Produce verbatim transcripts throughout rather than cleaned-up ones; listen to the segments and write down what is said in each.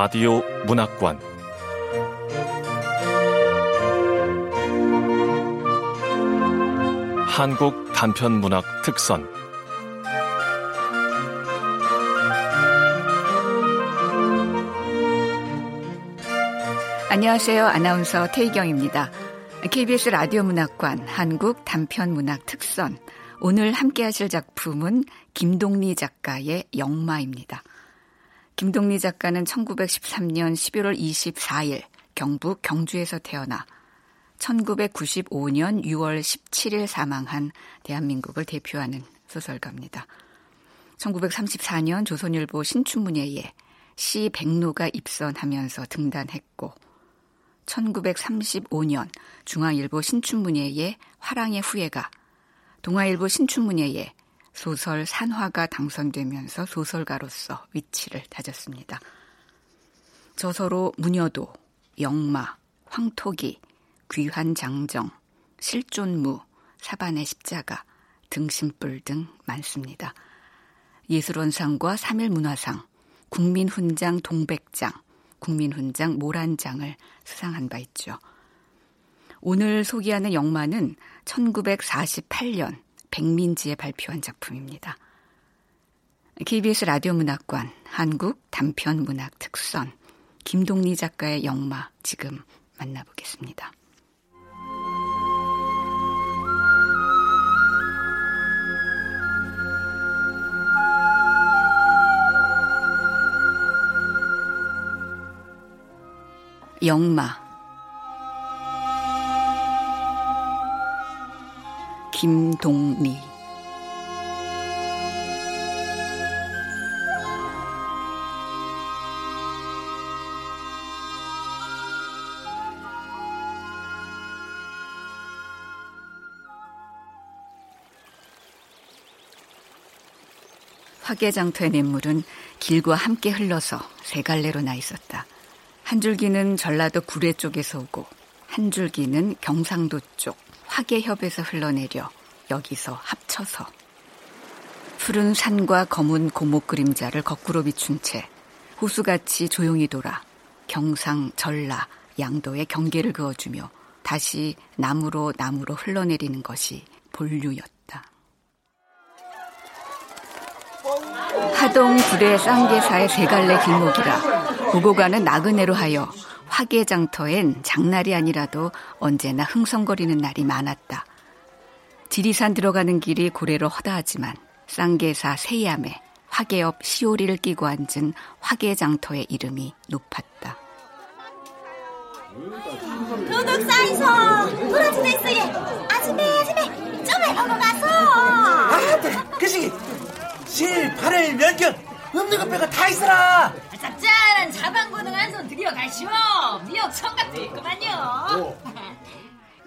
라디오 문학관 한국 단편문학 특선 안녕하세요. 아나운서 태희경입니다. 케이비에스 라디오 문학관 한국 단편문학 특선 오늘 함께 하실 작품은 김동리 작가의 역마입니다. 김동리 작가는 천구백십삼년 십일월 이십사일 경북 경주에서 태어나 천구백구십오년 유월 십칠일 사망한 대한민국을 대표하는 소설가입니다. 천구백삼십사년 조선일보 신춘문예에 시 백로가 입선하면서 등단했고 천구백삼십오년 중앙일보 신춘문예에 화랑의 후예가 동아일보 신춘문예에 소설 산화가 당선되면서 소설가로서 위치를 다졌습니다. 저서로 무녀도, 역마, 황토기, 귀환장정, 실존무, 사반의 십자가, 등신불 등 많습니다. 예술원상과 삼일문화상, 국민훈장 동백장, 국민훈장 모란장을 수상한 바 있죠. 오늘 소개하는 역마는 천구백사십팔년 백민지에 발표한 작품입니다. 케이비에스 라디오 문학관 한국 단편 문학 특선 김동리 작가의 역마 지금 만나보겠습니다. 역마 김동리 화개장터의 냇물은 길과 함께 흘러서 세 갈래로 나 있었다. 한 줄기는 전라도 구례 쪽에서 오고 한 줄기는 경상도 쪽 화개협에서 흘러내려 여기서 합쳐서 푸른 산과 검은 고목 그림자를 거꾸로 비춘 채 호수같이 조용히 돌아 경상, 전라, 양도의 경계를 그어주며 다시 남으로 남으로 흘러내리는 것이 본류였다. 하동 구례 쌍계사의 세 갈래 길목이라 보고 가는 나그네로 하여 화개장터엔 장날이 아니라도 언제나 흥성거리는 날이 많았다. 지리산 들어가는 길이 고래로 허다하지만 쌍계사 세이암에 화개엽 시오리를 끼고 앉은 화개장터의 이름이 높았다. 도둑사이소 도라지네스에 아침에 아침에 좀해 보고 가소. 아, 그시기 실, 팔을, 면경, 없는 빼고 다 있어라. 짭짤한 자방고능 한손 드디어 가시오. 미역 청각도 있구만요.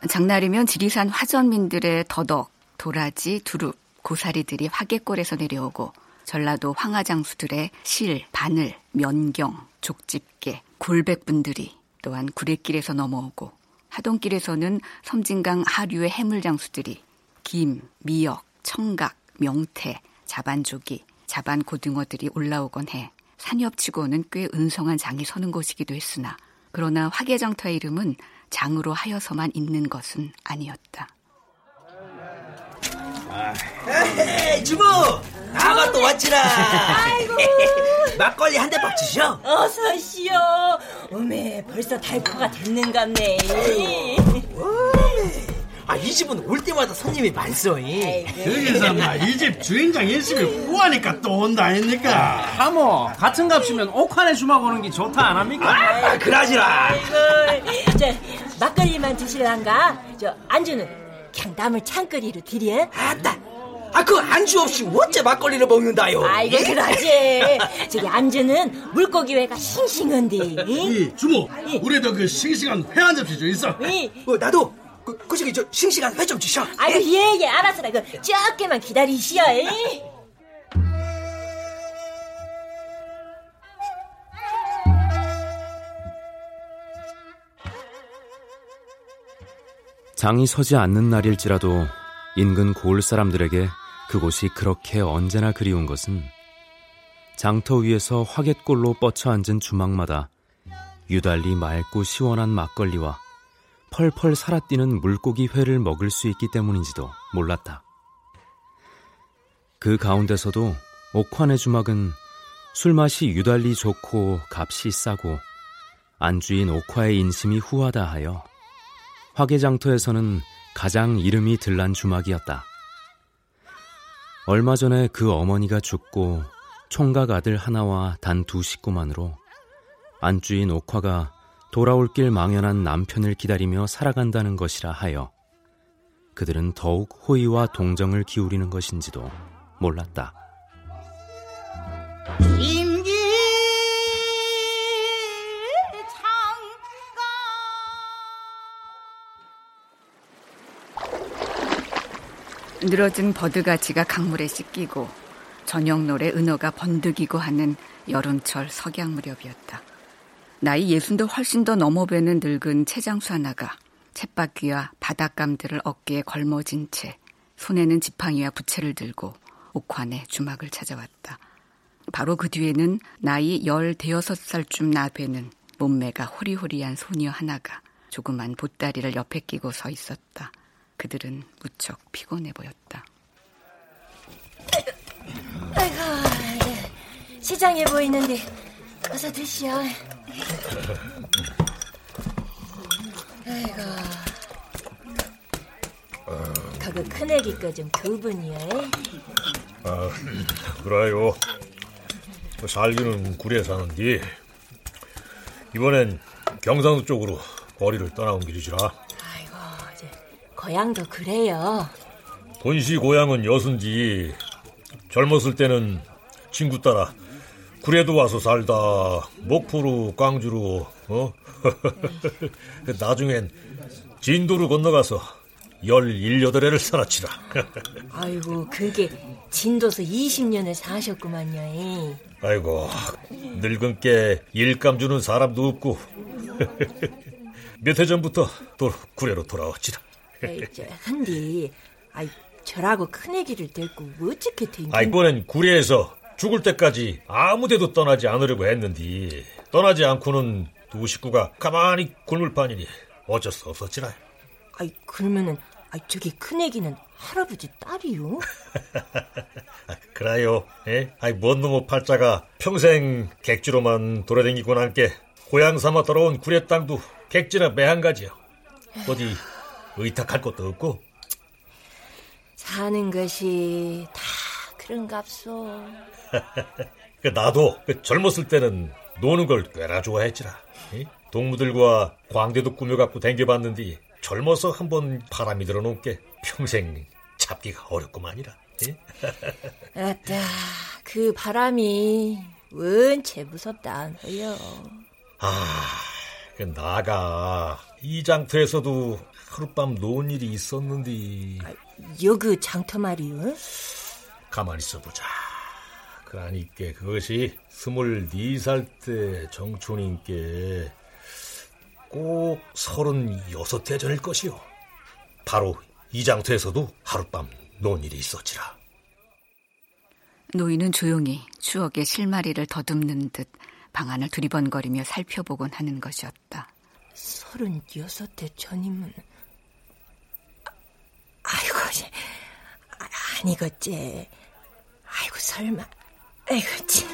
장날이면 지리산 화전민들의 더덕, 도라지, 두릅, 고사리들이 화개골에서 내려오고 전라도 황하장수들의 실, 바늘, 면경, 족집게, 골백분들이 또한 구례길에서 넘어오고 하동길에서는 섬진강 하류의 해물장수들이 김, 미역, 청각, 명태, 자반조기, 자반고등어들이 올라오곤 해 산협치고는 꽤 은성한 장이 서는 곳이기도 했으나 그러나 화개장터의 이름은 장으로 하여서만 있는 것은 아니었다. 에이, 주부! 나가 또 왔지라! 아이고! 막걸리 한 대 박치셔? 어서 오시오! 어메, 벌써 달코가 됐는갑네. 어메! 아, 이 집은 올 때마다 손님이 많소이. 여기서 막 이 집 주인장 열심히 후하니까 또 온다 아닙니까? 하모 아, 같은 값이면 옥환에 주막 오는 게 좋다 안 합니까? 아, 그러지라. 저 막걸리만 드실란가? 저 안주는 그냥 남을 창거리로 드려? 아따, 아, 그 안주 없이 어째 막걸리를 먹는다요? 아이고 그러지. 저기 안주는 물고기 회가 싱싱한데. 이, 주모, 이. 우리도 그 싱싱한 회 한 접시 좀 있어. 이. 어, 나도. 그, 그, 저기, 저, 싱싱한 회 좀 주셔. 아이고, 예, 예, 알았어. 이거, 짧게만 기다리시오. 장이 서지 않는 날일지라도 인근 고을 사람들에게 그곳이 그렇게 언제나 그리운 것은 장터 위에서 화개골로 뻗쳐 앉은 주막마다 유달리 맑고 시원한 막걸리와 펄펄 살아뛰는 물고기 회를 먹을 수 있기 때문인지도 몰랐다. 그 가운데서도 옥환의 주막은 술맛이 유달리 좋고 값이 싸고 안주인 옥화의 인심이 후하다 하여 화개장터에서는 가장 이름이 들난 주막이었다. 얼마 전에 그 어머니가 죽고 총각 아들 하나와 단 두 식구만으로 안주인 옥화가 돌아올 길 망연한 남편을 기다리며 살아간다는 것이라 하여 그들은 더욱 호의와 동정을 기울이는 것인지도 몰랐다. 임기 잠깐 늘어진 버드가지가 강물에 씻기고 저녁놀에 은어가 번득이고 하는 여름철 석양 무렵이었다. 나이 예순도 훨씬 더 넘어배는 늙은 채장수 하나가 챗바퀴와 바닷감들을 어깨에 걸머진 채 손에는 지팡이와 부채를 들고 옥환의 주막을 찾아왔다. 바로 그 뒤에는 나이 열대여섯 살쯤 나배는 몸매가 호리호리한 소녀 하나가 조그만 보따리를 옆에 끼고 서 있었다. 그들은 무척 피곤해 보였다. 아이고, 시장에 보이는데 어서 드시오. 아이고, 어... 거기 큰애기 거 좀 두 분이요. 아, 그래요. 살기는 구례에 사는데 이번엔 경상도 쪽으로 거리를 떠나온 길이지라. 아이고, 이제 고향도 그래요. 본시 고향은 여순지 젊었을 때는 친구 따라 구례도 와서 살다 목포로 광주로 어 나중엔 진도로 건너가서 열여덟 해를 살았지라. 아이고, 그게 진도서 이십 년을 사셨구만요. 아이고, 늙은 게 일감 주는 사람도 없고 몇 해 전부터 또 구례로 돌아왔지라. 한디, 아이 저라고 큰애기를 데리고 어떻게 된 거? 이번엔 구례에서 죽을 때까지 아무데도 떠나지 않으려고 했는데 떠나지 않고는 두 식구가 가만히 굶을 판이니 어쩔 수 없었지라. 아이, 그러면은 아이, 저기 큰애기는 할아버지 딸이요? 그래요. 예? 아이, 뭔 놈의 팔자가 평생 객지로만 돌아다니고 난 게 고향 삼아 돌아온 구례 땅도 객지나 매한가지요. 어디 의탁할 것도 없고. 사는 것이 다 그런갑소. 나도 젊었을 때는 노는 걸 꽤나 좋아했지라. 예? 동무들과 광대도 꾸며갖고 댕겨봤는데 젊어서 한번 바람이 들어놓은 게 평생 잡기가 어렵구만이라. 예? 아따, 그 바람이 원체 무섭단 허요. 아, 나가 이 장터에서도 하룻밤 놓은 일이 있었는데. 아, 여그 장터 말이요? 가만히 있어보자. 그러니까 그것이 스물네 살 때 정촌인께 꼭 서른여섯 해 전일 것이요. 바로 이 장터에서도 하룻밤 논 일이 있었지라. 노인은 조용히 추억의 실마리를 더듬는 듯 방안을 두리번거리며 살펴보곤 하는 것이었다. 서른여섯 해 전이면... 아이고, 아, 아니겠지. 아이고, 설마... 아이고, 참...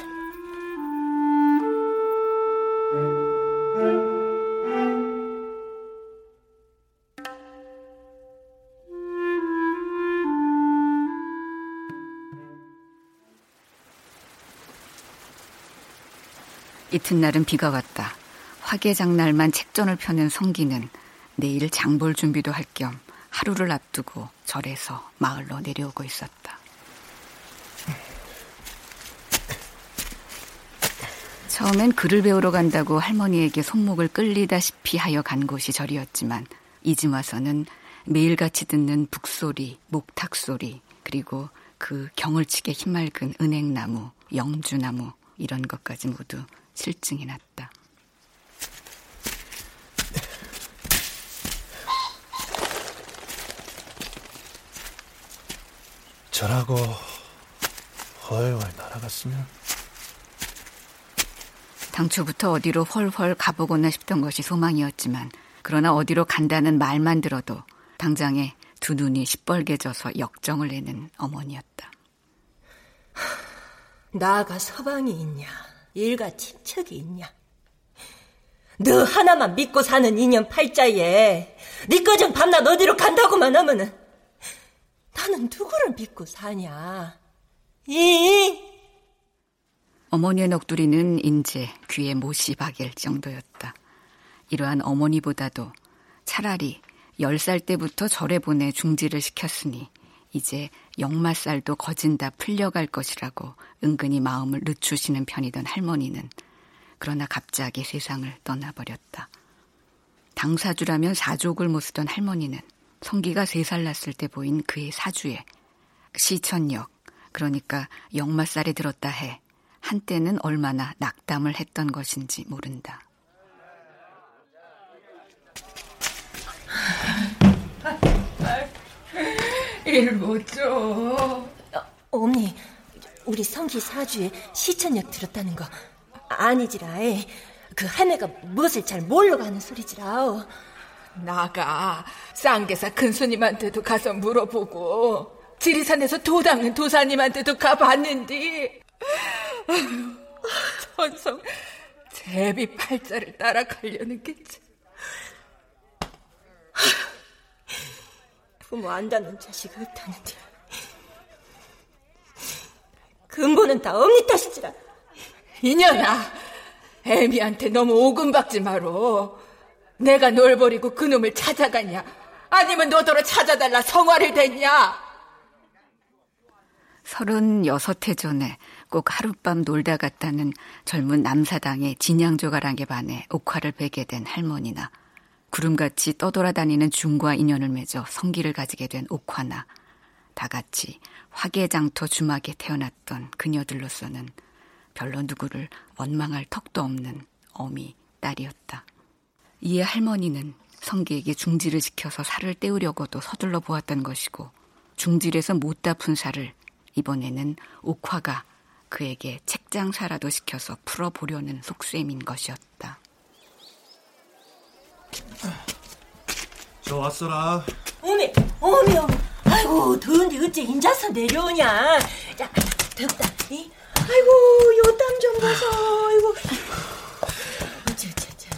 이튿날은 비가 왔다. 화개장날만 책전을 펴는 성기는 내일 장볼 준비도 할 겸 하루를 앞두고 절에서 마을로 내려오고 있었다. 처음엔 글을 배우러 간다고 할머니에게 손목을 끌리다시피 하여 간 곳이 절이었지만 이쯤 와서는 매일같이 듣는 북소리, 목탁소리, 그리고 그 경을 치게 흰맑은 은행나무, 영주나무, 이런 것까지 모두 실증이 났다. 절하고 허얼 날아갔으면 당초부터 어디로 훨훨 가보거나 싶던 것이 소망이었지만 그러나 어디로 간다는 말만 들어도 당장에 두 눈이 시뻘게 져서 역정을 내는 어머니였다. 나가 서방이 있냐, 일가 친척이 있냐. 너 하나만 믿고 사는 인연 팔자에 네 거정 밤낮 어디로 간다고만 하면은 나는 누구를 믿고 사냐. 이 어머니의 넋두리는 인제 귀에 못이 박일 정도였다. 이러한 어머니보다도 차라리 열 살 때부터 절에 보내 중지를 시켰으니 이제 역마살도 거진다 풀려갈 것이라고 은근히 마음을 늦추시는 편이던 할머니는 그러나 갑자기 세상을 떠나버렸다. 당사주라면 사족을 못 쓰던 할머니는 성기가 세 살 났을 때 보인 그의 사주에 시천역, 그러니까 역마살에 들었다 해 한때는 얼마나 낙담을 했던 것인지 모른다. 일 못 줘. 어머니, 우리 성기 사주에 시천역 들었다는 거 아니지라. 그 할매가 무엇을 잘 모르고 하는 소리지라. 나가 쌍계사 큰스님한테도 가서 물어보고 지리산에서 도당은 도사님한테도 가봤는데 아유, 전성 제비 팔자를 따라가려는 게 참. 부모 안다는 자식 없다는데 근본은 다 엄니 탓이지라. 이년아, 애미한테 너무 오금박지 마로. 내가 널 버리고 그놈을 찾아가냐, 아니면 너더러 찾아달라 성화를 댔냐. 서른여섯 해 전에 꼭 하룻밤 놀다 갔다는 젊은 남사당의 진양조가랑에 반해 옥화를 베게 된 할머니나 구름같이 떠돌아다니는 중과 인연을 맺어 성기를 가지게 된 옥화나 다같이 화개장터 주막에 태어났던 그녀들로서는 별로 누구를 원망할 턱도 없는 어미 딸이었다. 이에 할머니는 성기에게 중지를 시켜서 살을 떼우려고도 서둘러 보았던 것이고 중질에서 못 다 푼 살을 이번에는 옥화가 그에게 책장사라도 시켜서 풀어보려는 속셈인 것이었다. 저 왔어라. 어미, 어미, 어미. 아이고, 더운데 어째 인자서 내려오냐. 자, 됐다. 이? 아이고, 요 땀 좀 보소. 아이고. 어째, 어째, 어째.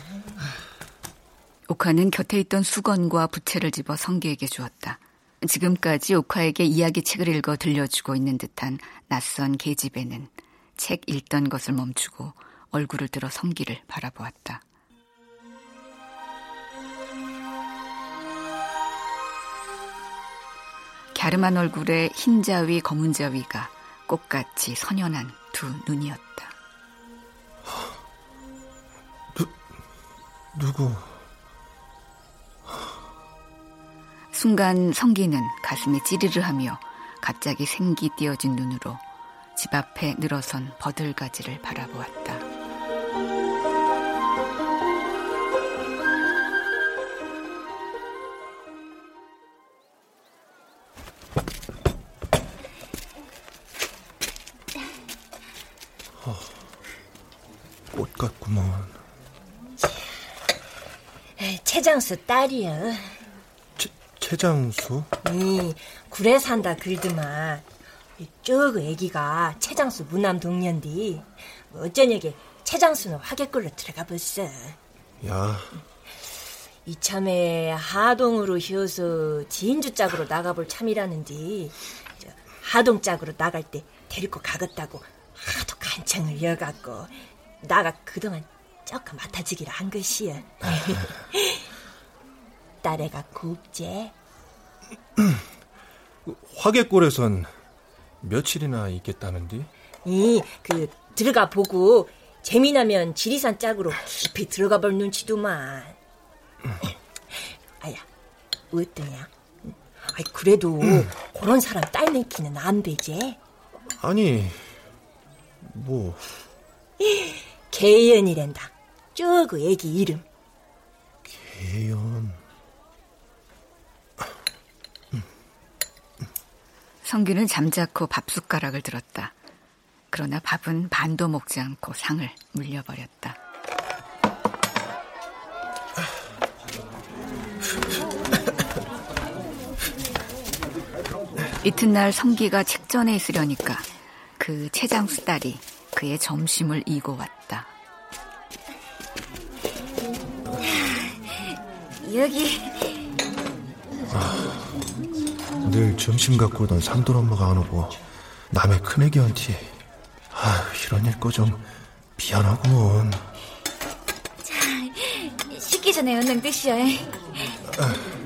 옥화는 곁에 있던 수건과 부채를 집어 성기에게 주었다. 지금까지 옥화에게 이야기책을 읽어 들려주고 있는 듯한 낯선 계집애는 책 읽던 것을 멈추고 얼굴을 들어 성기를 바라보았다. 갸름한 얼굴에 흰 자위, 검은 자위가 꽃같이 선연한 두 눈이었다. 누, 누구? 순간 성기는 가슴이 찌르르하며 갑자기 생기 띄어진 눈으로 집 앞에 늘어선 버들가지를 바라보았다. 어, 옷 같구만. 최장수 딸이요. 최장수? 이 구례 산다 글드만. 쭉 애기가 최장수 무남 동년디. 뭐 어쩌냐게 최장수는 화개골로 들어가 벌써. 야. 이참에 하동으로 휘어서 진주 짝으로 나가볼 참이라는디. 하동 짝으로 나갈 때 데리고 가겠다고 하도 간청을 여갖고 나가 그동안 조금 맡아지기로 한 것이여. 딸애가 곱제. 화개골에선 며칠이나 있겠다는디? 이, 그 들어가 보고 재미나면 지리산 짝으로 깊이 들어가 볼 눈치도만. 아야, 어떠냐? 아이, 그래도 그런 사람 딸 낳기는 안 되지? 아니, 뭐 개연이란다. 저그 애기 이름 개연. 성규는 잠자코 밥숟가락을 들었다. 그러나 밥은 반도 먹지 않고 상을 물려버렸다. 이튿날 성기가 책전에 있으려니까 그 최장수 딸이 그의 점심을 이고 왔다. 여기 아, 늘 점심 갖고 오던 상돈 엄마가 안 오고 남의 큰애기한테 아, 이런 일 거 좀 미안하구먼. 자, 식기 전에 얼른 드셔. 아.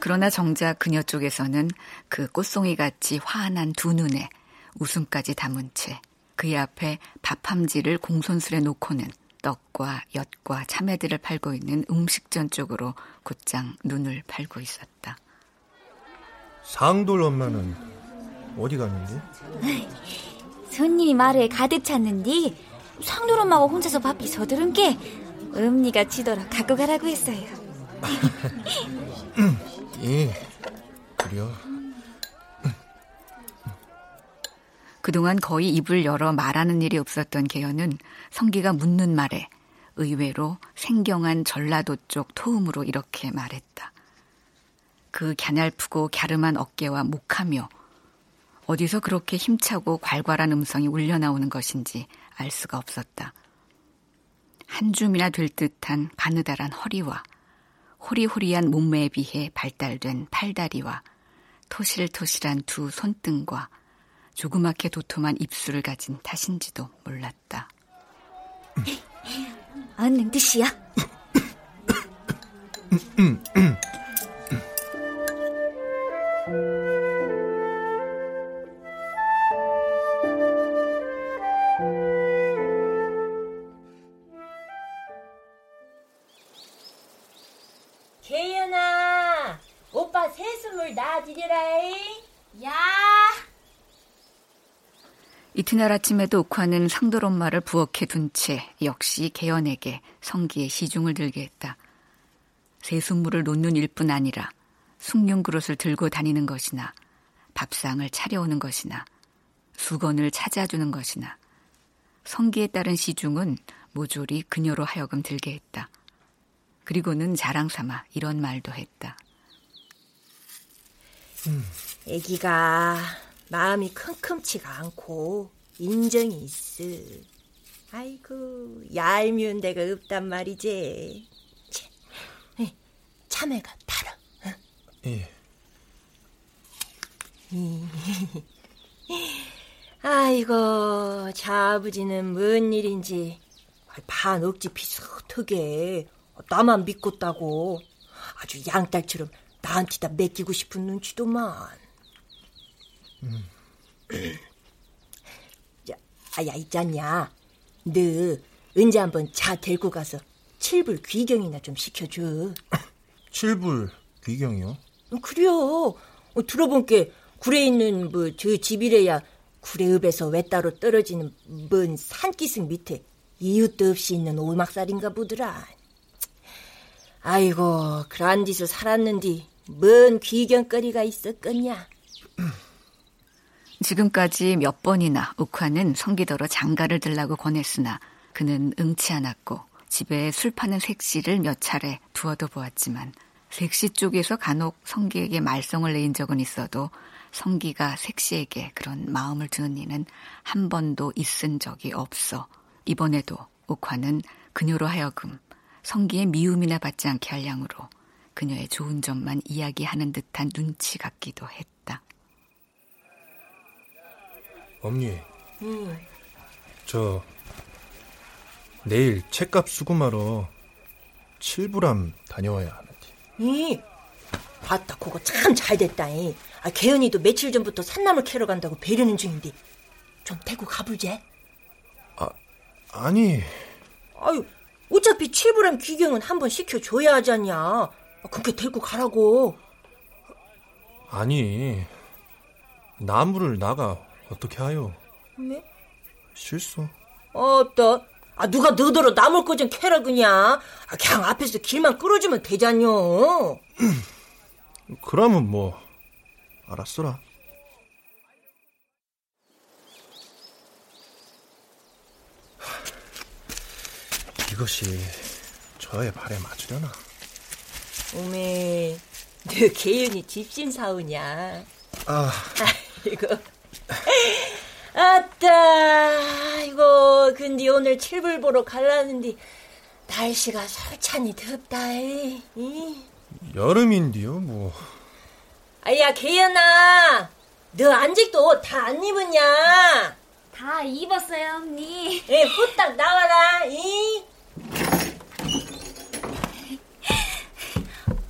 그러나 정작 그녀 쪽에서는 그 꽃송이같이 환한 두 눈에 웃음까지 담은 채 그의 앞에 밥함지를 공손술에 놓고는 떡과 엿과 참외들을 팔고 있는 음식점 쪽으로 곧장 눈을 팔고 있었다. 상돌 엄마는 어디 갔는데? 손님이 말을 가득 찼는데 상돌 엄마가 혼자서 밥이 서두른 게 엄니가 지도록 갖고 가라고 했어요. 예, 그래요. 그동안 거의 입을 열어 말하는 일이 없었던 개연은 성기가 묻는 말에 의외로 생경한 전라도 쪽 토음으로 이렇게 말했다. 그 갸냘프고 갸름한 어깨와 목하며 어디서 그렇게 힘차고 괄괄한 음성이 울려나오는 것인지 알 수가 없었다. 한 줌이나 될 듯한 가느다란 허리와 호리호리한 몸매에 비해 발달된 팔다리와 토실토실한 두 손등과 조그맣게 도톰한 입술을 가진 탓인지도 몰랐다. 얼른 드시야. 개연아, 오빠 세수물 놔드리라잉. 야! 이튿날 아침에도 옥화는 상돌 엄마를 부엌에 둔 채 역시 개연에게 성기의 시중을 들게 했다. 세수물을 놓는 일뿐 아니라 숭늉 그릇을 들고 다니는 것이나 밥상을 차려오는 것이나 수건을 찾아주는 것이나 성기에 따른 시중은 모조리 그녀로 하여금 들게 했다. 그리고는 자랑삼아 이런 말도 했다. 음. 애기가... 마음이 큼큼치가 않고 인정이 있어. 아이고, 얄미운 데가 없단 말이지. 참외가 달아. 응? 예. 아이고, 자아버지는 뭔 일인지 반 억지 비슷하게 나만 믿겠다고 아주 양딸처럼 나한테 다 맡기고 싶은 눈치도만. 음. 자, 아야 있잖냐. 너 언제 한번 자 데리고 가서 칠불 귀경이나 좀 시켜줘. 칠불 귀경이요? 그래요. 들어본 게 구례에 있는 뭐 저 집이래야 구례읍에서 외따로 떨어지는 먼 산기슭 밑에 이웃도 없이 있는 오막살인가 보더라. 아이고, 그런 데서 살았는디 뭔 귀경거리가 있었겠냐. 지금까지 몇 번이나 옥화는 성기더러 장가를 들라고 권했으나 그는 응치 않았고 집에 술 파는 색시를 몇 차례 두어도 보았지만 색시 쪽에서 간혹 성기에게 말썽을 내인 적은 있어도 성기가 색시에게 그런 마음을 드는 이는 한 번도 있은 적이 없어 이번에도 옥화는 그녀로 하여금 성기의 미움이나 받지 않게 할 양으로 그녀의 좋은 점만 이야기하는 듯한 눈치 같기도 했다. 엄니, 응. 저 내일 책값 수금하러 칠불암 다녀와야 하는데. 이, 봤다, 그거 참 잘됐다. 아, 개연이도 며칠 전부터 산나물 캐러 간다고 배려는 중인데 좀 데리고 가불제. 아, 아니. 아유, 어차피 칠불암 귀경은 한번 시켜줘야 하잖냐. 아, 그렇게 데리고 가라고. 아니, 나무를 나가. 어떻게 하요? 네? 실수. 어따? 아, 누가 너더러 나물 거 좀 캐라 그냥. 아, 그냥 앞에서 길만 끌어주면 되잖요. 그러면 뭐 알았어라. 이것이 저의 발에 맞으려나? 오메, 너 개윤이 집신 사오냐? 아, 아이고, 아따, 이거 근데 오늘 칠불 보러 갈라는데 날씨가 설찬이 덥다. 응? 여름인데요, 뭐. 아야, 개연아, 너 아직도 옷 다 안 입었냐? 다 입었어요, 언니. 에, 후딱 나와라, 이.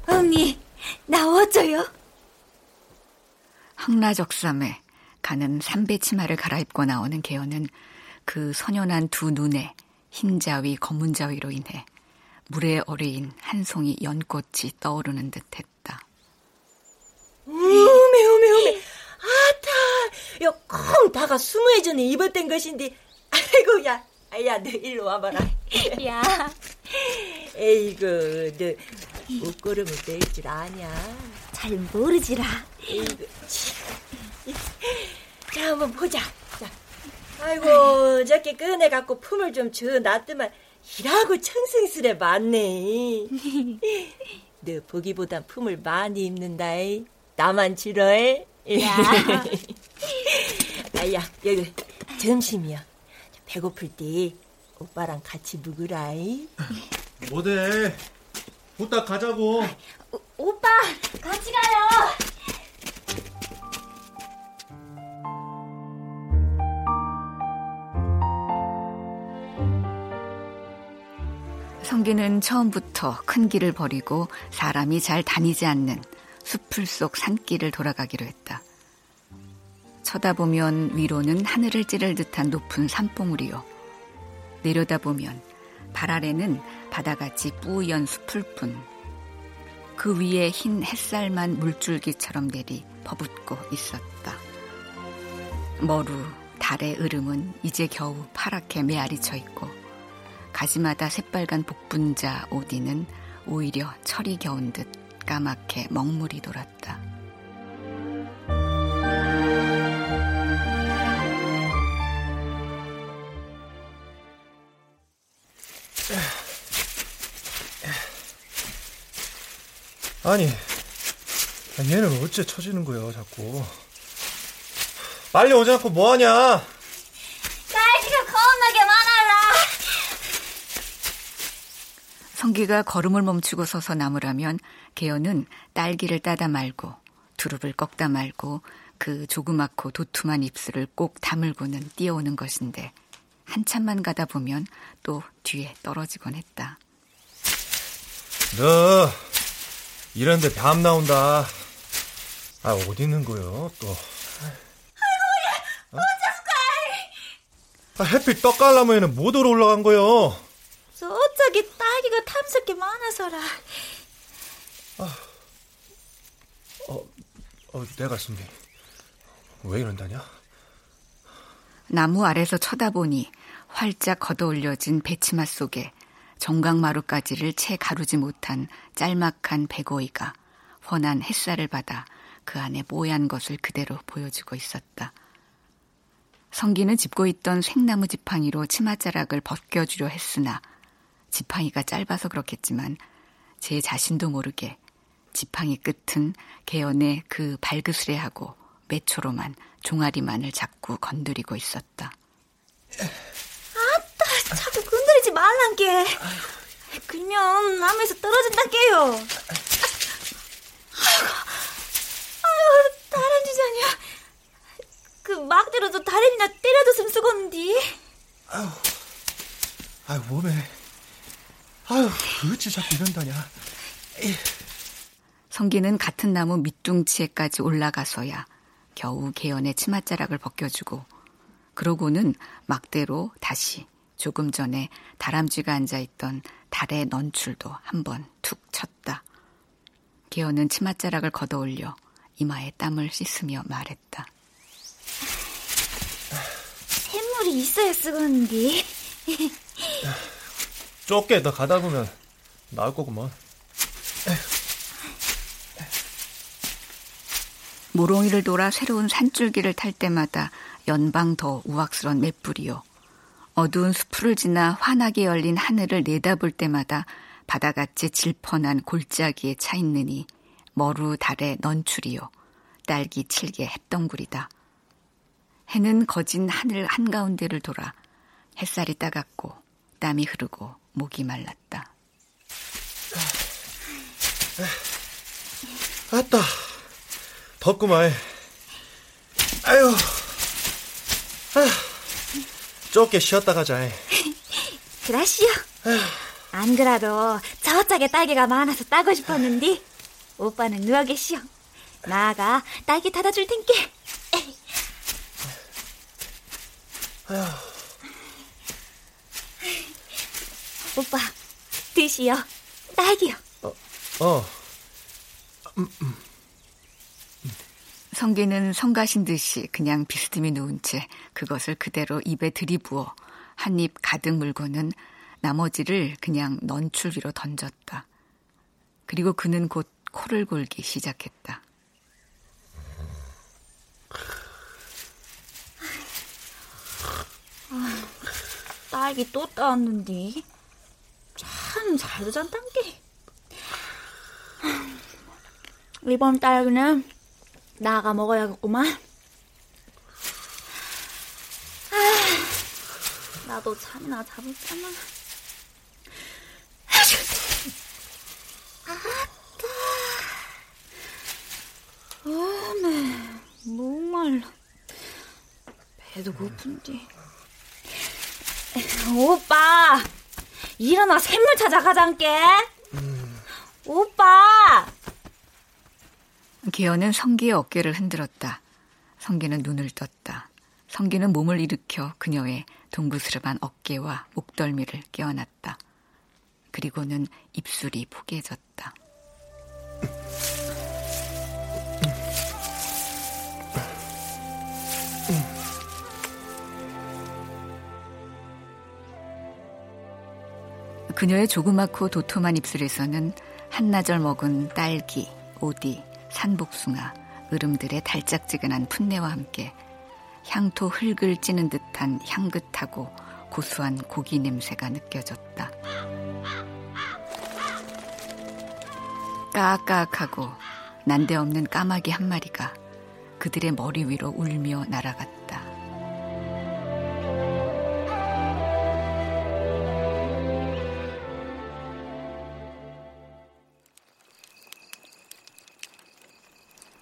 언니, 나와줘요. 황라적삼에 가는 삼배 치마를 갈아입고 나오는 개연은 그 선연한 두 눈에 흰 자위, 검은 자위로 인해 물에 어레인 한 송이 연꽃이 떠오르는 듯했다. 오메 오메 오메, 아따, 야, 콩 다가 스무 해 전에 입었던 것인데, 아이고, 야, 야, 너 일로 와봐라. 야, 에이구, 너 옷걸음을 뺄 줄 아냐? 잘 모르지라. 에이구, 자, 한번 보자. 자, 아이고, 저렇게 꺼내 갖고 품을 좀 줘 놨더만 이라고 청승스레 많네. 너 보기보단 품을 많이 입는다이. 나만 지러해. 야. 아야, 여기 점심이야. 배고플 때 오빠랑 같이 먹으라이. 뭐대? 후딱 가자고. 아, 오, 오빠 같이 가요. 성기는 처음부터 큰 길을 버리고 사람이 잘 다니지 않는 수풀 속 산길을 돌아가기로 했다. 쳐다보면 위로는 하늘을 찌를 듯한 높은 산봉우리요, 내려다보면 발 아래는 바다같이 뿌연 수풀뿐, 그 위에 흰 햇살만 물줄기처럼 내리 퍼붓고 있었다. 머루 달의 으름은 이제 겨우 파랗게 메아리 쳐 있고, 가지마다 새빨간 복분자 오디는 오히려 철이 겨운 듯 까맣게 먹물이 돌았다. 아니, 얘는 어째 처지는 거야, 자꾸. 빨리 오지 않고 뭐하냐? 성기가 걸음을 멈추고 서서 나무라면 개연은 딸기를 따다 말고 두릅을 꺾다 말고 그 조그맣고 도툼한 입술을 꼭 다물고는 뛰어오는 것인데, 한참만 가다 보면 또 뒤에 떨어지곤 했다. 너 이런데 밤 나온다. 아, 어디 있는 거요 또? 아이고, 야, 어째서 가? 아, 햇빛 떡 깔라면은 못 오러 올라간 거요. 어쩌기 딸기가 탐스럽게 많아서라. 아, 어, 어, 내가 쓴데 왜 이런다냐? 나무 아래서 쳐다보니 활짝 걷어올려진 배치마 속에 정강마루까지를 채 가루지 못한 짤막한 백오이가 환한 햇살을 받아 그 안에 뽀얀 것을 그대로 보여주고 있었다. 성기는 짚고 있던 생나무 지팡이로 치마자락을 벗겨주려 했으나 지팡이가 짧아서 그렇겠지만 제 자신도 모르게 지팡이 끝은 개연의 그 발그스레하고 매초로만 종아리만을 자꾸 건드리고 있었다. 아따, 자꾸 건드리지 말란 게. 그러면 나무에서 떨어진단 게요. 아이고, 아이고, 다른 주자냐. 그 막대로도 다리나 때려줬으면 쓰겄는디. 아유, 아유, 몸에. 아유, 어찌 자꾸 이런다냐. 에이. 성기는 같은 나무 밑둥치에까지 올라가서야 겨우 개연의 치맛자락을 벗겨주고, 그러고는 막대로 다시 조금 전에 다람쥐가 앉아있던 달의 넌출도 한번 툭 쳤다. 개연은 치맛자락을 걷어올려 이마에 땀을 씻으며 말했다. 샘물이 있어야 쓰겄는데. 좁게 더 가다 보면 나올 거구먼. 모롱이를 돌아 새로운 산줄기를 탈 때마다 연방 더 우악스런 맷불이요, 어두운 수풀을 지나 환하게 열린 하늘을 내다볼 때마다 바다같이 질펀한 골짜기에 차 있느니 머루 달에 넌추리요 딸기 칠개 햇덩굴이다. 해는 거진 하늘 한가운데를 돌아 햇살이 따갑고 땀이 흐르고 목이 말랐다. 아따, 덥구만. 아유, 아유, 좁게 쉬었다 가자. 그라시오. 안 그래도 저쪽에 딸기가 많아서 따고 싶었는데 오빠는 누워 계시오. 나가 딸기 닫아줄 텐께. 아유. 오빠, 드시오. 딸기요. 어, 어. 음, 음. 성기는 성가신 듯이 그냥 비스듬히 누운 채 그것을 그대로 입에 들이부어 한 입 가득 물고는 나머지를 그냥 넌출 위로 던졌다. 그리고 그는 곧 코를 골기 시작했다. 아, 딸기 또 따왔는데 참 잘 잔단게. 이번 딸기는 나가 먹어야겠구만. 아, 나도 잠이나 자볼까만. 아따, 어메, 목말라. 배도 고픈데. 오빠, 일어나 샘물 찾아가잔께. 음. 오빠. 개연은 성기의 어깨를 흔들었다. 성기는 눈을 떴다. 성기는 몸을 일으켜 그녀의 동그스름한 어깨와 목덜미를 껴안았다. 그리고는 입술이 포개졌다. 그녀의 조그맣고 도톰한 입술에서는 한나절 먹은 딸기, 오디, 산복숭아, 으름들의 달짝지근한 풋내와 함께 향토 흙을 찌는 듯한 향긋하고 고소한 고기 냄새가 느껴졌다. 까악까악하고 난데없는 까마귀 한 마리가 그들의 머리 위로 울며 날아갔다.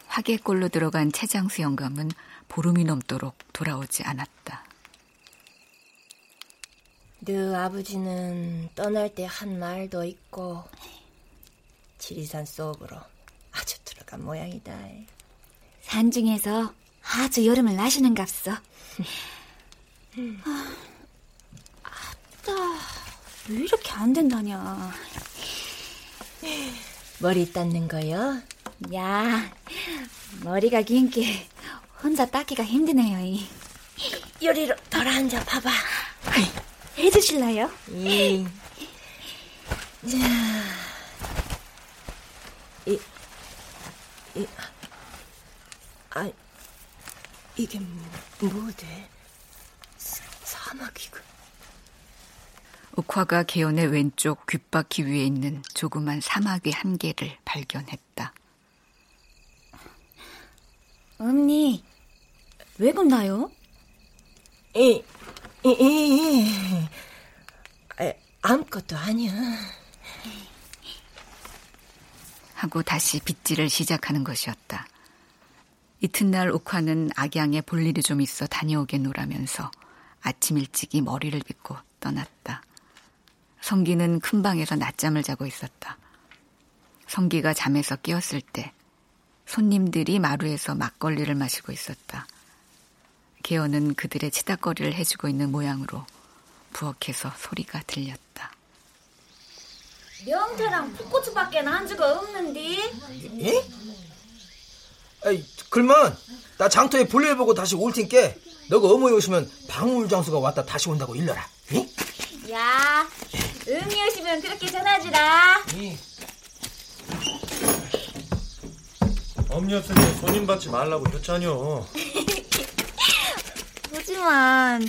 화개골로 들어간 최장수 영감은 보름이 넘도록 돌아오지 않았다. 너 아버지는 떠날 때 한 말도 있고 지리산 속으로 아주 들어간 모양이다. 산 중에서 아주 여름을 나시는 갑소. 아따, 왜 이렇게 안 된다냐. 머리 닦는 거요? 야, 머리가 긴 게 혼자 닦기가 힘드네요. 요리로 돌아 앉아 봐봐. 해주실래요? 예. 자, 이, 이, 아, 이게 뭐대? 사마귀가. 옥화가 개연의 왼쪽 귓바퀴 위에 있는 조그만 사마귀 한 개를 발견했다. 언니, 왜 군다요? 이, 이, 이, 이, 아무것도 아니야. 하고 다시 빗질을 시작하는 것이었다. 이튿날 옥화는 악양에 볼 일이 좀 있어 다녀오겠노라면서 아침 일찍이 머리를 빗고 떠났다. 성기는 큰 방에서 낮잠을 자고 있었다. 성기가 잠에서 깨었을 때 손님들이 마루에서 막걸리를 마시고 있었다. 개연은 그들의 치닥거리를 해주고 있는 모양으로 부엌에서 소리가 들렸다. 명태랑 풋고추밖에 안주가 없는데. 예? 아이, 글만 나 장터에 볼일 보고 다시 올 텐께 너가 어머니 오시면 방울 장수가 왔다 다시 온다고 일러라. 예? 야, 음이 오시면 그렇게 전하지라. 예. 엄니 없을 때 손님 받지 말라고 했잖여. 하지만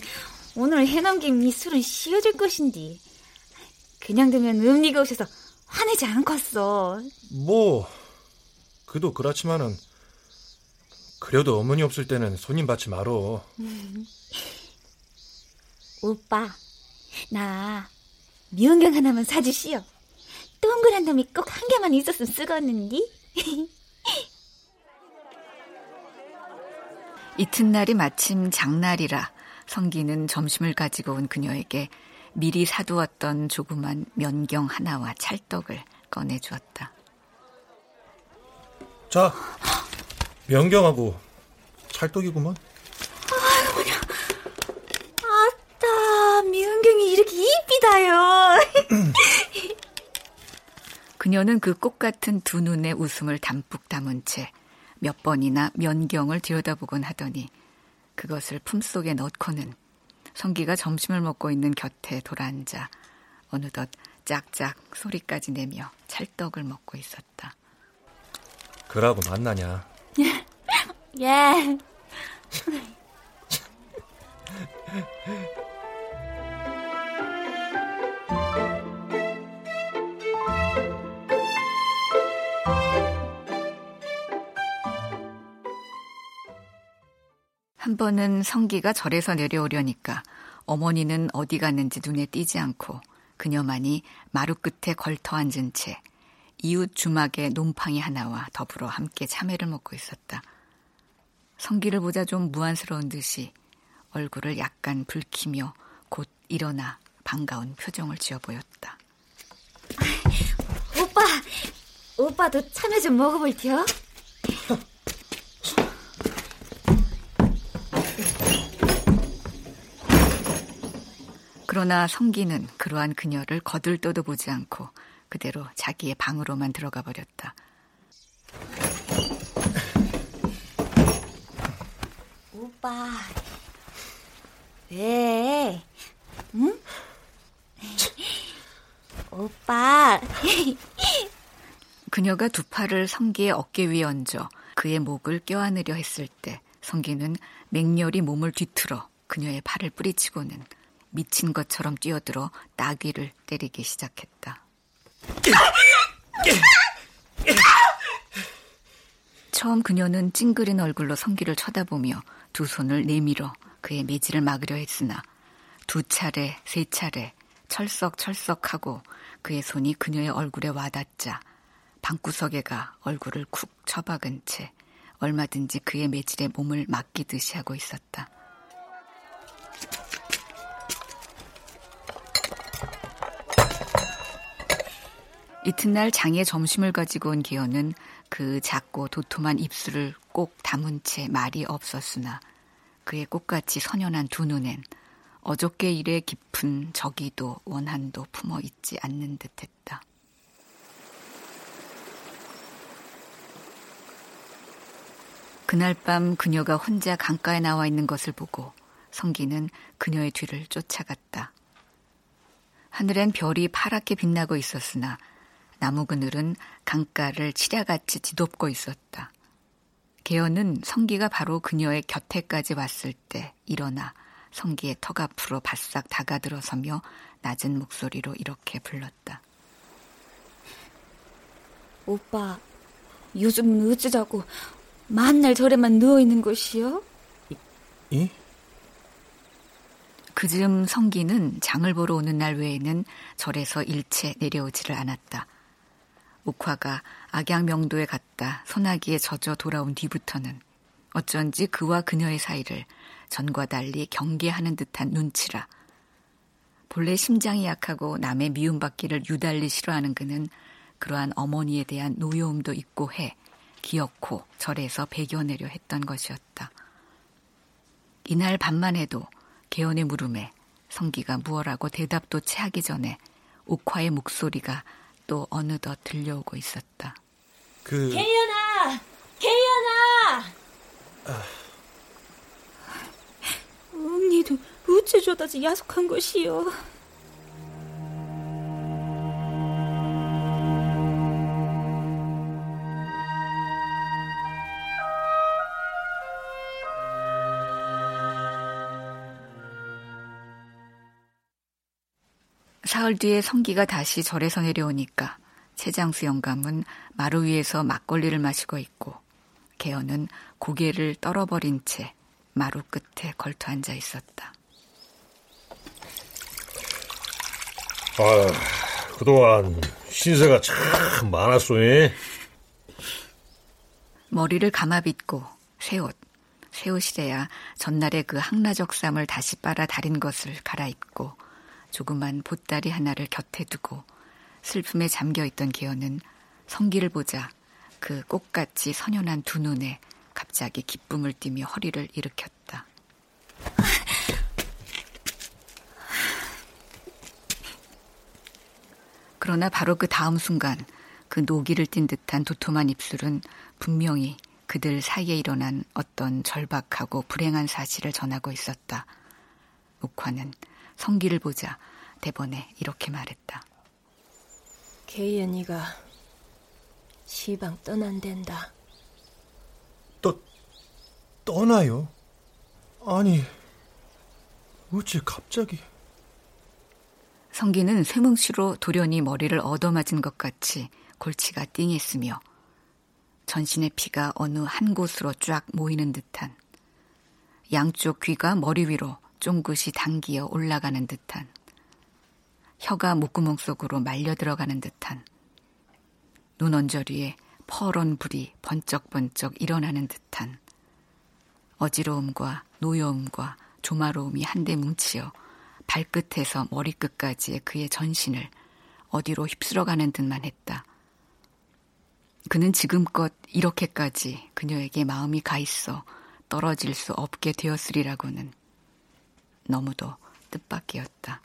오늘 해남긴 미술은 쉬어질 것인디 그냥 되면 음리가 오셔서 화내지 않겠어. 뭐 그도 그렇지만은 그래도 어머니 없을 때는 손님 받지 말어. 오빠 나 미원경 하나만 사주시오. 동그란 놈이 꼭 한 개만 있었으면 쓰겄는디. 이튿날이 마침 장날이라 성기는 점심을 가지고 온 그녀에게 미리 사두었던 조그만 면경 하나와 찰떡을 꺼내주었다. 자, 면경하고 찰떡이구만. 아유, 뭐냐. 아따, 면경이 이렇게 이쁘다요. 그녀는 그 꽃같은 두 눈에 웃음을 담뿍 담은 채 몇 번이나 면경을 들여다보곤 하더니 그것을 품속에 넣고는 성기가 점심을 먹고 있는 곁에 돌아앉아 어느덧 짝짝 소리까지 내며 찰떡을 먹고 있었다. 그러고 만나냐? 예. 한 번은 성기가 절에서 내려오려니까 어머니는 어디 갔는지 눈에 띄지 않고 그녀만이 마루 끝에 걸터 앉은 채 이웃 주막에 놈팡이 하나와 더불어 함께 참외를 먹고 있었다. 성기를 보자 좀 무안스러운 듯이 얼굴을 약간 붉히며 곧 일어나 반가운 표정을 지어 보였다. 오빠! 오빠도 참외 좀 먹어볼게요. 그러나 성기는 그러한 그녀를 거들떠도 보지 않고 그대로 자기의 방으로만 들어가 버렸다. 오빠, 왜? 응? 오빠. 그녀가 두 팔을 성기의 어깨 위에 얹어 그의 목을 껴안으려 했을 때 성기는 맹렬히 몸을 뒤틀어 그녀의 팔을 뿌리치고는 미친 것처럼 뛰어들어 나귀를 때리기 시작했다. 처음 그녀는 찡그린 얼굴로 성기를 쳐다보며 두 손을 내밀어 그의 매질을 막으려 했으나 두 차례, 세 차례 철썩철썩하고 그의 손이 그녀의 얼굴에 와닿자 방구석에가 얼굴을 쿡 처박은 채 얼마든지 그의 매질에 몸을 맡기듯이 하고 있었다. 이튿날 장에 점심을 가지고 온 기현은 그 작고 도톰한 입술을 꼭 다문 채 말이 없었으나 그의 꽃같이 선연한 두 눈엔 어저께 일에 깊은 저기도 원한도 품어 있지 않는 듯했다. 그날 밤 그녀가 혼자 강가에 나와 있는 것을 보고 성기는 그녀의 뒤를 쫓아갔다. 하늘엔 별이 파랗게 빛나고 있었으나 나무 그늘은 강가를 치랴같이 뒤덮고 있었다. 개연은 성기가 바로 그녀의 곁에까지 왔을 때 일어나 성기의 턱 앞으로 바싹 다가들어서며 낮은 목소리로 이렇게 불렀다. 오빠, 요즘 어쩌자고 만날 절에만 누워있는 것이요? 예? 그 즈음 성기는 장을 보러 오는 날 외에는 절에서 일체 내려오지를 않았다. 옥화가 악양명도에 갔다 소나기에 젖어 돌아온 뒤부터는 어쩐지 그와 그녀의 사이를 전과 달리 경계하는 듯한 눈치라. 본래 심장이 약하고 남의 미움받기를 유달리 싫어하는 그는 그러한 어머니에 대한 노여움도 있고 해 기어코 절에서 배겨내려 했던 것이었다. 이날 밤만 해도 개연의 물음에 성기가 무어라고 대답도 채 하기 전에 옥화의 목소리가 또 어느덧 들려오고 있었다. 그... 개연아! 개연아! 아... 언니도 어째 저다지 야속한 것이요. 사흘 뒤에 성기가 다시 절에서 내려오니까 최장수 영감은 마루 위에서 막걸리를 마시고 있고 개헌은 고개를 떨어버린 채 마루 끝에 걸터 앉아 있었다. 아, 그동안 신세가 참 많았소니. 머리를 감아빗고 새옷, 새옷이래야 전날의 그 항라적삼을 다시 빨아 다린 것을 갈아입고 조그만 보따리 하나를 곁에 두고 슬픔에 잠겨있던 개헌은 성기를 보자 그 꽃같이 선연한 두 눈에 갑자기 기쁨을 띠며 허리를 일으켰다. 그러나 바로 그 다음 순간 그 노기를 띤 듯한 도톰한 입술은 분명히 그들 사이에 일어난 어떤 절박하고 불행한 사실을 전하고 있었다. 목화는 성기를 보자 대번에 이렇게 말했다. 개연이가 시방 떠난댄다. 떠, 떠나요? 아니, 어찌 갑자기... 성기는 쇠뭉치로 돌연히 머리를 얻어맞은 것 같이 골치가 띵했으며 전신의 피가 어느 한 곳으로 쫙 모이는 듯한, 양쪽 귀가 머리 위로 쫑긋이 당기어 올라가는 듯한, 혀가 목구멍 속으로 말려 들어가는 듯한, 눈 언저리에 퍼런 불이 번쩍번쩍 일어나는 듯한, 어지러움과 노여움과 조마로움이 한데 뭉치어 발끝에서 머리끝까지의 그의 전신을 어디로 휩쓸어가는 듯만 했다. 그는 지금껏 이렇게까지 그녀에게 마음이 가있어 떨어질 수 없게 되었으리라고는 너무도 뜻밖이었다.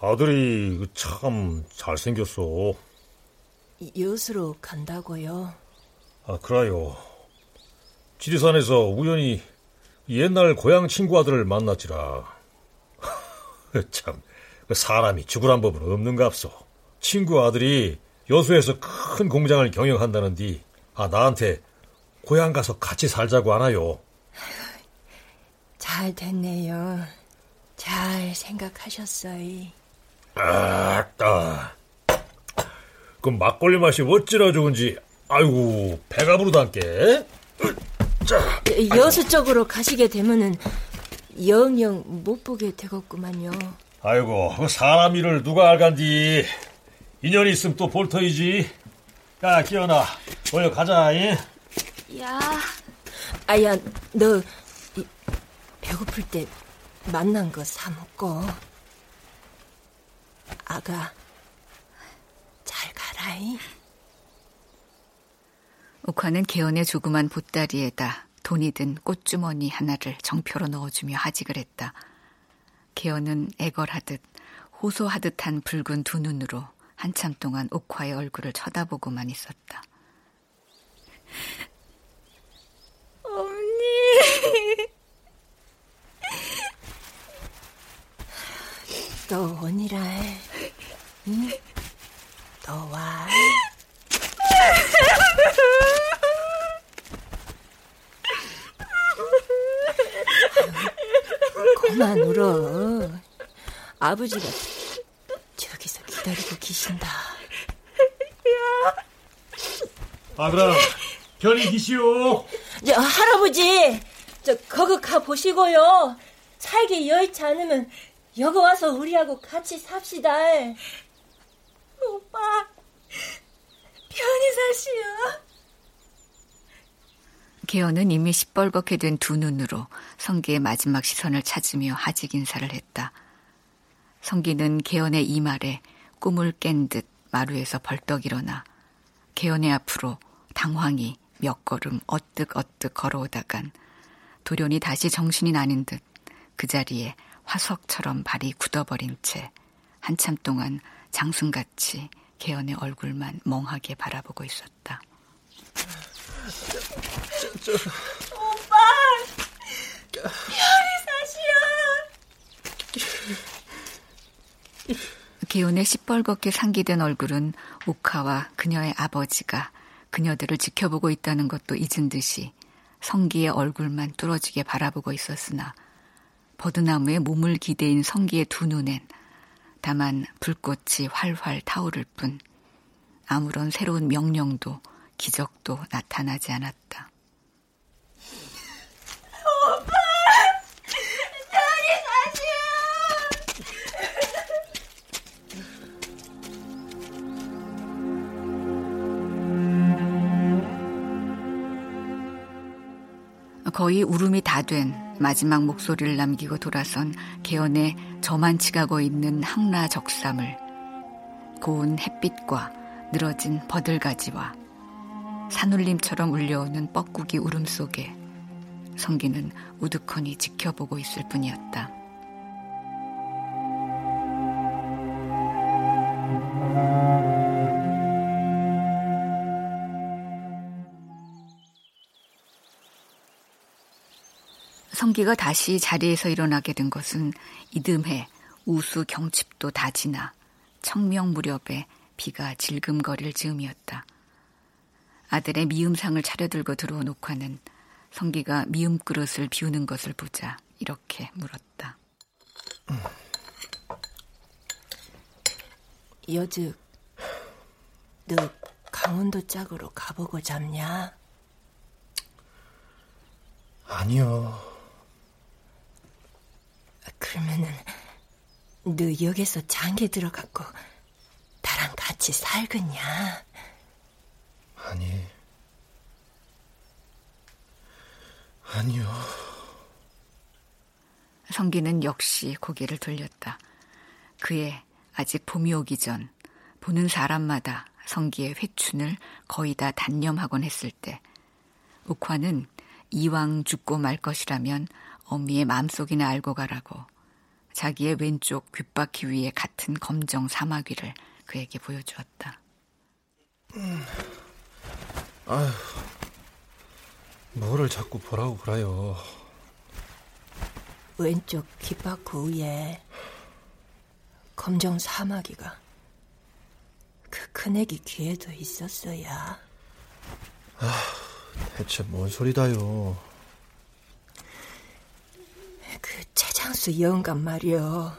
아들이 참 잘생겼어. 여수로 간다고요? 아, 그래요. 지리산에서 우연히 옛날 고향 친구 아들을 만났지라. 참, 사람이 죽으란 법은 없는갑소. 친구 아들이 여수에서 큰 공장을 경영한다는디, 아, 나한테 고향 가서 같이 살자고 하나요. 잘 됐네요. 잘 생각하셨어요. 아따, 그 막걸리 맛이 어찌나 좋은지, 아이고, 배가 부르단께. 여수 쪽으로 가시게 되면은 영영 못 보게 되겠구만요. 아이고, 사람 일을 누가 알간디. 인연이 있으면 또 볼 터이지. 야, 기현아, 얼른 가자. 예? 야, 아야, 너 이, 배고플 때 만난 거 사 먹고. 아가, 잘 가라이. 옥화는 개헌의 조그만 보따리에다 돈이 든 꽃주머니 하나를 정표로 넣어주며 하직을 했다. 개헌은 애걸하듯 호소하듯한 붉은 두 눈으로 한참 동안 옥화의 얼굴을 쳐다보고만 있었다. 언니. 또 오니라 해. 응? 또 와. 그만 울어. 아버지가 저기서 기다리고 계신다. 야. 아들아, 별이 계시오. 저, 할아버지, 저 거기 가 보시고요. 살기 여의치 않으면 여기 와서 우리하고 같이 삽시다. 오빠, 편히 사시오. 개헌은 이미 시뻘겋게 된 두 눈으로 성기의 마지막 시선을 찾으며 하직 인사를 했다. 성기는 개헌의 이 말에 꿈을 깬 듯 마루에서 벌떡 일어나 개헌의 앞으로 당황히 몇 걸음 어뜩어뜩 걸어오다간 돌연히 다시 정신이 나는 듯 그 자리에 화석처럼 발이 굳어버린 채 한참 동안 장승같이 개헌의 얼굴만 멍하게 바라보고 있었다. 저, 저, 저. 오빠, 별이 사시오. 개헌의 시뻘겋게 상기된 얼굴은 옥화와 그녀의 아버지가 그녀들을 지켜보고 있다는 것도 잊은 듯이 성기의 얼굴만 뚫어지게 바라보고 있었으나 버드나무에 몸을 기대인 성기의 두 눈엔 다만 불꽃이 활활 타오를 뿐 아무런 새로운 명령도 기적도 나타나지 않았다. 오빠! 거의 울음이 다 된 마지막 목소리를 남기고 돌아선 개연의 저만치 가고 있는 항라 적삼을 고운 햇빛과 늘어진 버들가지와 산울림처럼 울려오는 뻐꾸기 울음 속에 성기는 우두커니 지켜보고 있을 뿐이었다. 성기가 다시 자리에서 일어나게 된 것은 이듬해 우수 경칩도 다 지나 청명 무렵에 비가 질금거릴 즈음이었다. 아들의 미음상을 차려들고 들어온 옥화는 성기가 미음 그릇을 비우는 것을 보자 이렇게 물었다. 음. 여즉, 너 강원도 짝으로 가보고 잡냐? 아니요. 그러면은 너 여기서 장기 들어갔고 나랑 같이 살겠냐? 아니, 아니요. 성기는 역시 고개를 돌렸다. 그의 아직 봄이 오기 전 보는 사람마다 성기의 회춘을 거의 다 단념하곤 했을 때 옥화는 이왕 죽고 말 것이라면 어미의 마음속이나 알고 가라고 자기의 왼쪽 귓바퀴 위에 같은 검정 사마귀를 그에게 보여주었다. 음, 아휴, 뭐를 자꾸 보라고 그래요. 왼쪽 귓바퀴 위에 검정 사마귀가 그 큰애기 귀에도 있었어야. 아, 대체 뭔 소리다요. 그 최장수 영감 말이요.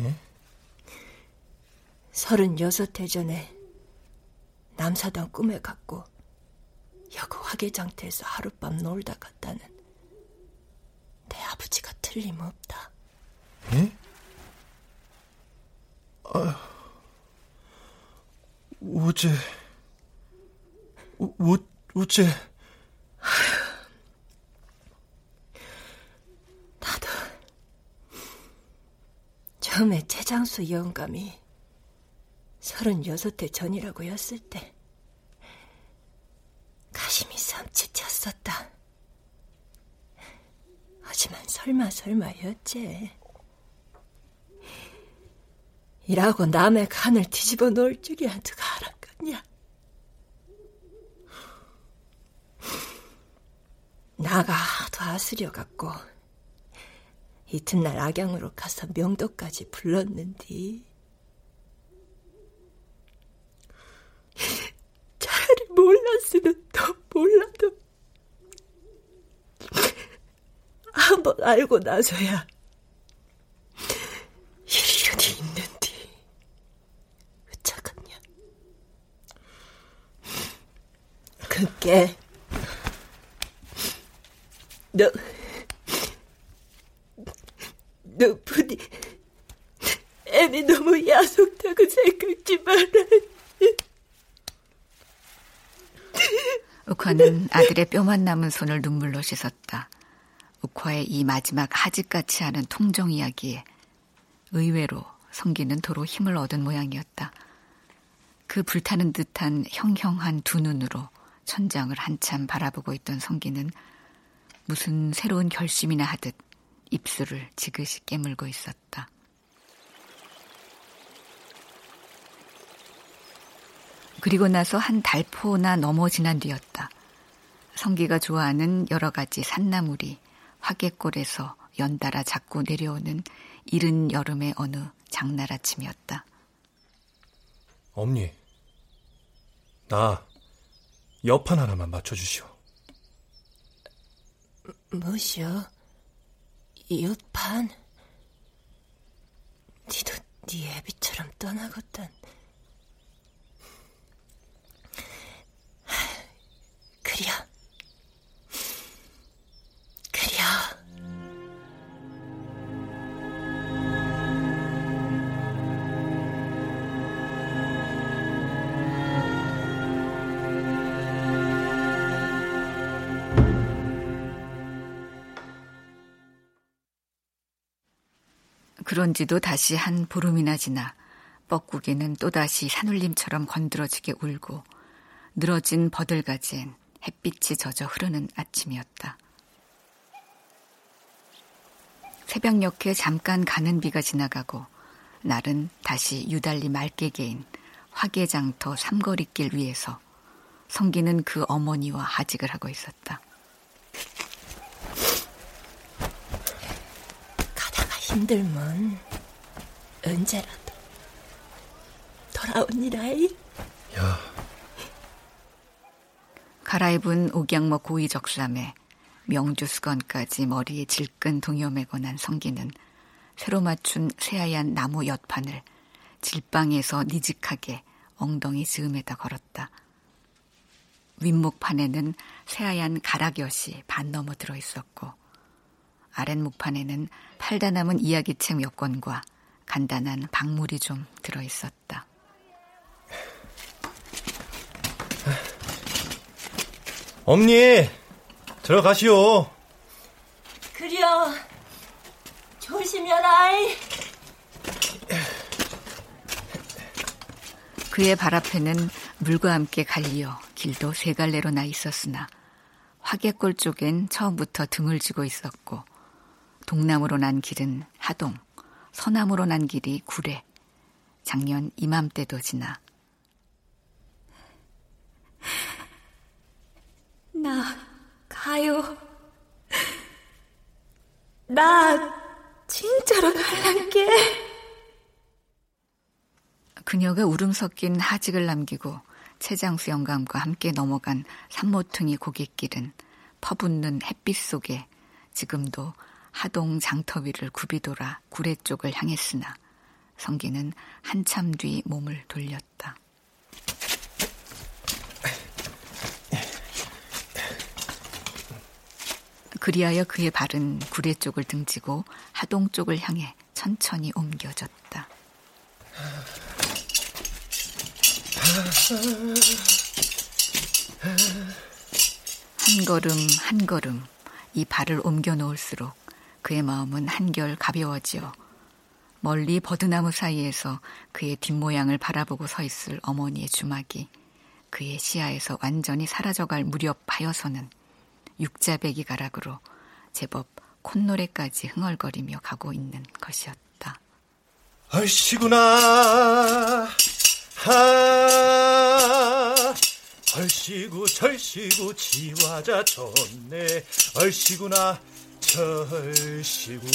예? 서른여섯 해 전에 남사당 꿈에 갔고 여고 화개장터에서 하룻밤 놀다 갔다는 내 아버지가 틀림없다. 예? 아, 어째, 어, 어째. 처음에 최장수 영감이 서른여섯 대 전이라고 했을 때 가슴이 섬찟쳤었다. 하지만 설마 설마였지. 일하고 남의 간을 뒤집어 놓을 줄이야 누가 알았겠냐. 나가 하도 아수려갖고 이튿날 악양으로 가서 명도까지 불렀는디 차라리 몰랐으면 더 몰라도 한번 알고 나서야 일륜이 있는디 어쩌겠냐. 그게 너 너 부디 애미 너무 야속다고 생각지 마라. 옥화는 아들의 뼈만 남은 손을 눈물로 씻었다. 옥화의 이 마지막 하직같이 하는 통정 이야기에 의외로 성기는 도로 힘을 얻은 모양이었다. 그 불타는 듯한 형형한 두 눈으로 천장을 한참 바라보고 있던 성기는 무슨 새로운 결심이나 하듯 입술을 지그시 깨물고 있었다. 그리고 나서 한 달포나 넘어 지난 뒤였다. 성기가 좋아하는 여러 가지 산나물이 화개골에서 연달아 자꾸 내려오는 이른 여름의 어느 장날 아침이었다. 엄니, 나 여판 하나만 맞춰주시오. 뭐시오? 이웃 반? 니도 니 애비처럼 떠나겄단. 그려. 그려. 그런지도 다시 한 보름이나 지나 뻐꾸기는 또다시 산울림처럼 건드러지게 울고 늘어진 버들가지엔 햇빛이 젖어 흐르는 아침이었다. 새벽녘에 잠깐 가는 비가 지나가고 날은 다시 유달리 맑게 개인 화개장터 삼거리길 위에서 성기는 그 어머니와 하직을 하고 있었다. 힘들면 언제라도 돌아오니라이. 야. 갈아입은 옥양목 고이적삼에 명주수건까지 머리에 질끈 동여매고 난 성기는 새로 맞춘 새하얀 나무 옆판을 질방에서 니직하게 엉덩이 즈음에다 걸었다. 윗목판에는 새하얀 가락엿이 반 넘어 들어있었고 아랫목판에는 팔다 남은 이야기책 몇 권과 간단한 박물이 좀 들어있었다. 엄니, 들어가시오. 그려, 조심여라이. 그의 발 앞에는 물과 함께 갈리어 길도 세 갈래로 나 있었으나 화개골 쪽엔 처음부터 등을 쥐고 있었고 동남으로 난 길은 하동, 서남으로 난 길이 구례. 작년 이맘때도 지나. 나 가요. 나 진짜로 갈란게. 그녀가 울음 섞인 하직을 남기고 최장수 영감과 함께 넘어간 산모퉁이 고갯길은 퍼붓는 햇빛 속에 지금도 하동 장터 위를 굽이돌아 구례 쪽을 향했으나 성기는 한참 뒤 몸을 돌렸다. 그리하여 그의 발은 구례 쪽을 등지고 하동 쪽을 향해 천천히 옮겨졌다. 한 걸음 한 걸음 이 발을 옮겨 놓을수록 그의 마음은 한결 가벼워지어 멀리 버드나무 사이에서 그의 뒷모양을 바라보고 서 있을 어머니의 주막이 그의 시야에서 완전히 사라져갈 무렵 하여서는 육자배기 가락으로 제법 콧노래까지 흥얼거리며 가고 있는 것이었다. 얼씨구나 하 얼씨구 절씨구 지화자 좋네 얼씨구나 절씨구